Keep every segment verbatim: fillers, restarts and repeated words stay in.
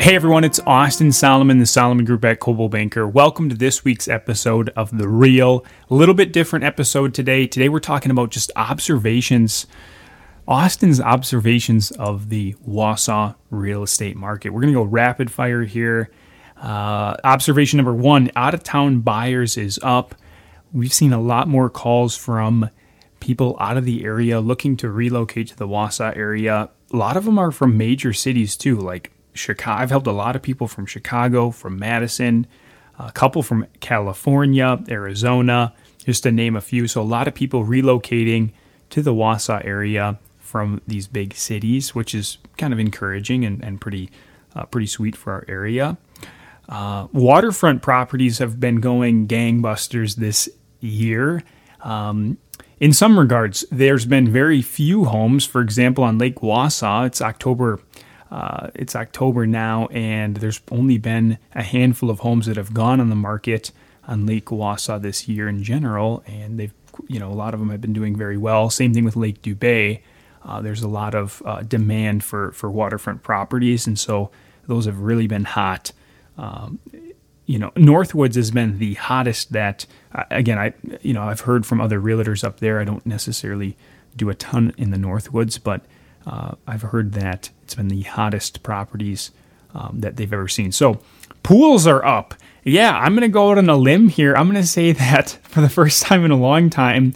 Hey everyone, it's Austin Solomon, the Solomon Group at Coldwell Banker. Welcome to this week's episode of The Real. A little bit different episode today. Today we're talking about just observations, Austin's observations of the Wausau real estate market. We're going to go rapid fire here. Uh, observation number one, out-of-town buyers is up. We've seen a lot more calls from people out of the area looking to relocate to the Wausau area. A lot of them are from major cities too, like Chicago. I've helped a lot of people from Chicago, from Madison, a couple from California, Arizona, just to name a few. So a lot of people relocating to the Wausau area from these big cities, which is kind of encouraging and, and pretty uh, pretty sweet for our area. Uh, waterfront properties have been going gangbusters this year. Um, in some regards, there's been very few homes. For example, on Lake Wausau, it's October Uh, it's October now, and there's only been a handful of homes that have gone on the market on Lake Wausau this year in general, and they've, you know, a lot of them have been doing very well. Same thing with Lake Dubay. Uh, there's a lot of uh, demand for, for waterfront properties, and so those have really been hot. Um, you know, Northwoods has been the hottest that, uh, again, I, you know, I've heard from other realtors up there. I don't necessarily do a ton in the Northwoods, but Uh, I've heard that it's been the hottest properties um, that they've ever seen. So pools are up. Yeah, I'm going to go out on a limb here. I'm going to say that for the first time in a long time,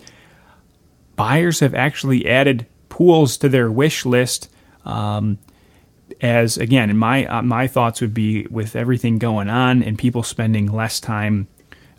buyers have actually added pools to their wish list. Um, as again, in my uh, my thoughts would be with everything going on and people spending less time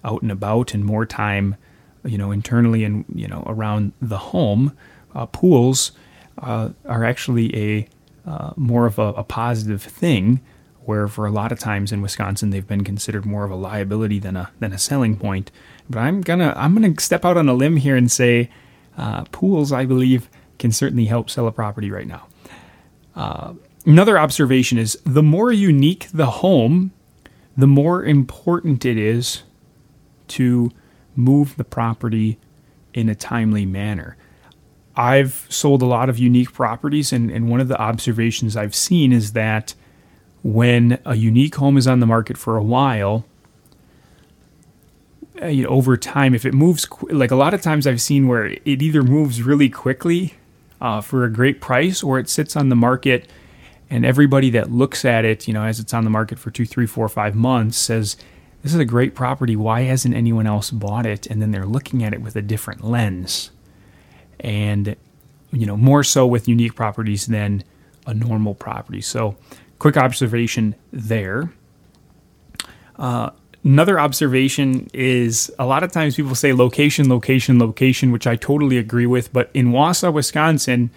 out and about and more time, you know, internally and, you know, around the home, uh, pools. Uh, are actually a uh, more of a, a positive thing, where for a lot of times in Wisconsin they've been considered more of a liability than a than a selling point. But I'm gonna I'm gonna step out on a limb here and say uh, pools, I believe, can certainly help sell a property right now. Uh, another observation is the more unique the home, the more important it is to move the property in a timely manner. I've sold a lot of unique properties, and, and one of the observations I've seen is that when a unique home is on the market for a while, you know, over time, if it moves, like a lot of times I've seen where it either moves really quickly uh, for a great price, or it sits on the market and everybody that looks at it, you know, as it's on the market for two, three, four, five months says, this is a great property. Why hasn't anyone else bought it? And then they're looking at it with a different lens. And, you know, more so with unique properties than a normal property. So quick observation there. Uh, another observation is a lot of times people say location, location, location, which I totally agree with. But in Wausau, Wisconsin,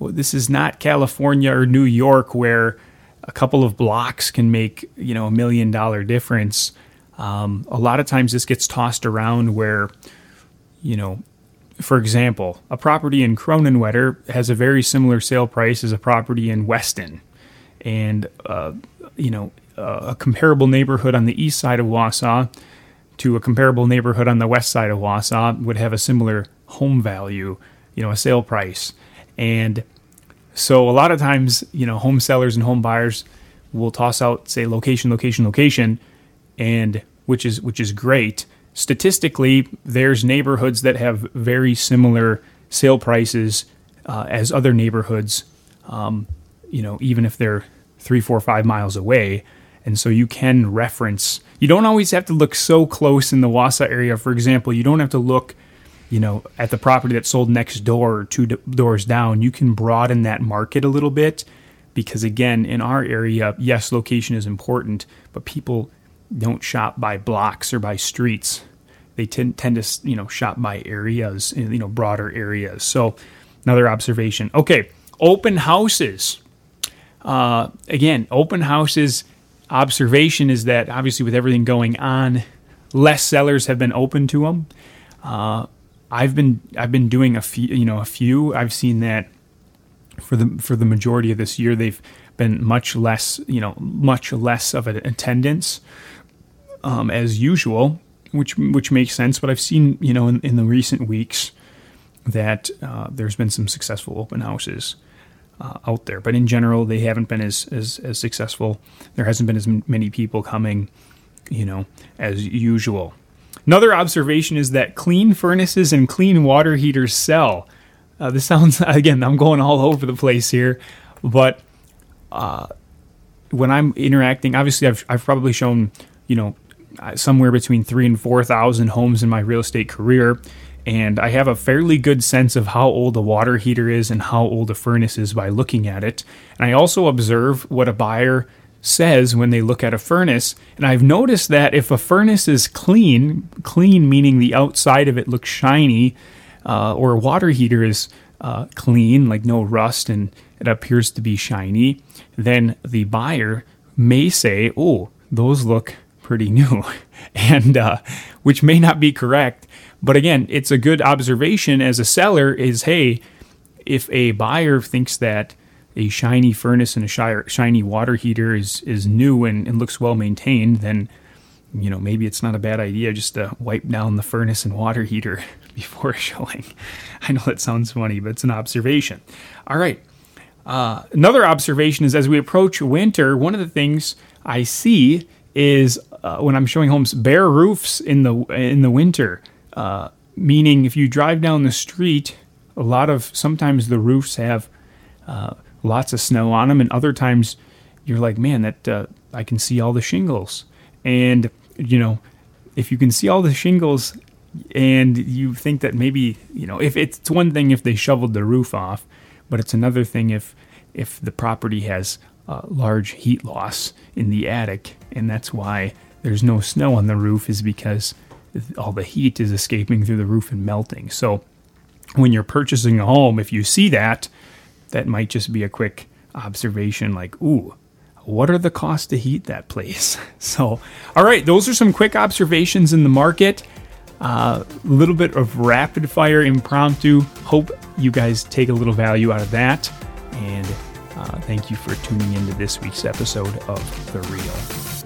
well, this is not California or New York where a couple of blocks can make, you know, a million dollar difference. Um, a lot of times this gets tossed around where, you know, for example, a property in Cronenwetter has a very similar sale price as a property in Weston. And, uh, you know, uh, a comparable neighborhood on the east side of Wausau to a comparable neighborhood on the west side of Wausau would have a similar home value, you know, a sale price. And so a lot of times, you know, home sellers and home buyers will toss out, say, location, location, location, and which is which is great. Statistically, there's neighborhoods that have very similar sale prices uh, as other neighborhoods, um, you know, even if they're three, four, five miles away. And so you can reference, you don't always have to look so close in the Wausau area. For example, you don't have to look, you know, at the property that's sold next door or two do- doors down. You can broaden that market a little bit because, again, in our area, yes, location is important, but people don't shop by blocks or by streets. They tend, tend to, you know, shop by areas, you know, broader areas. So another observation. Okay, open houses. Uh, again, open houses observation is that obviously with everything going on, less sellers have been open to them. Uh, I've been I've been doing a few, you know, a few. I've seen that for the for the majority of this year, they've been much less, you know, much less of an attendance. Um, as usual, which which makes sense. But I've seen, you know, in, in the recent weeks that uh, there's been some successful open houses. uh, out there. But in general, they haven't been as, as, as successful. There hasn't been as m- many people coming, you know, as usual. Another observation is that clean furnaces and clean water heaters sell. Uh, this sounds, again, I'm going all over the place here, but uh, when I'm interacting, obviously I've, I've probably shown, you know, somewhere between three and four thousand homes in my real estate career. And I have a fairly good sense of how old a water heater is and how old a furnace is by looking at it. And I also observe what a buyer says when they look at a furnace. And I've noticed that if a furnace is clean, clean meaning the outside of it looks shiny, uh, or a water heater is uh, clean, like no rust, and it appears to be shiny, then the buyer may say, oh, those look pretty new, and uh, which may not be correct. But again, it's a good observation as a seller is, hey, if a buyer thinks that a shiny furnace and a shi- shiny water heater is, is new and, and looks well-maintained, then, you know, maybe it's not a bad idea just to wipe down the furnace and water heater before showing. I know that sounds funny, but it's an observation. All right. Uh, another observation is as we approach winter, one of the things I see is uh, when I'm showing homes, bare roofs in the in the winter. Uh, meaning if you drive down the street, a lot of, sometimes the roofs have uh, lots of snow on them, and other times you're like, man, that uh, I can see all the shingles. And, you know, if you can see all the shingles and you think that maybe, you know, if it's one thing if they shoveled the roof off, but it's another thing if, if the property has uh, large heat loss in the attic, and that's why there's no snow on the roof, is because all the heat is escaping through the roof and melting. So when you're purchasing a home, if you see that, that might just be a quick observation like, ooh, what are the costs to heat that place? So, all right, those are some quick observations in the market. A uh, little bit of rapid fire impromptu. Hope you guys take a little value out of that. And uh, thank you for tuning into this week's episode of The Real.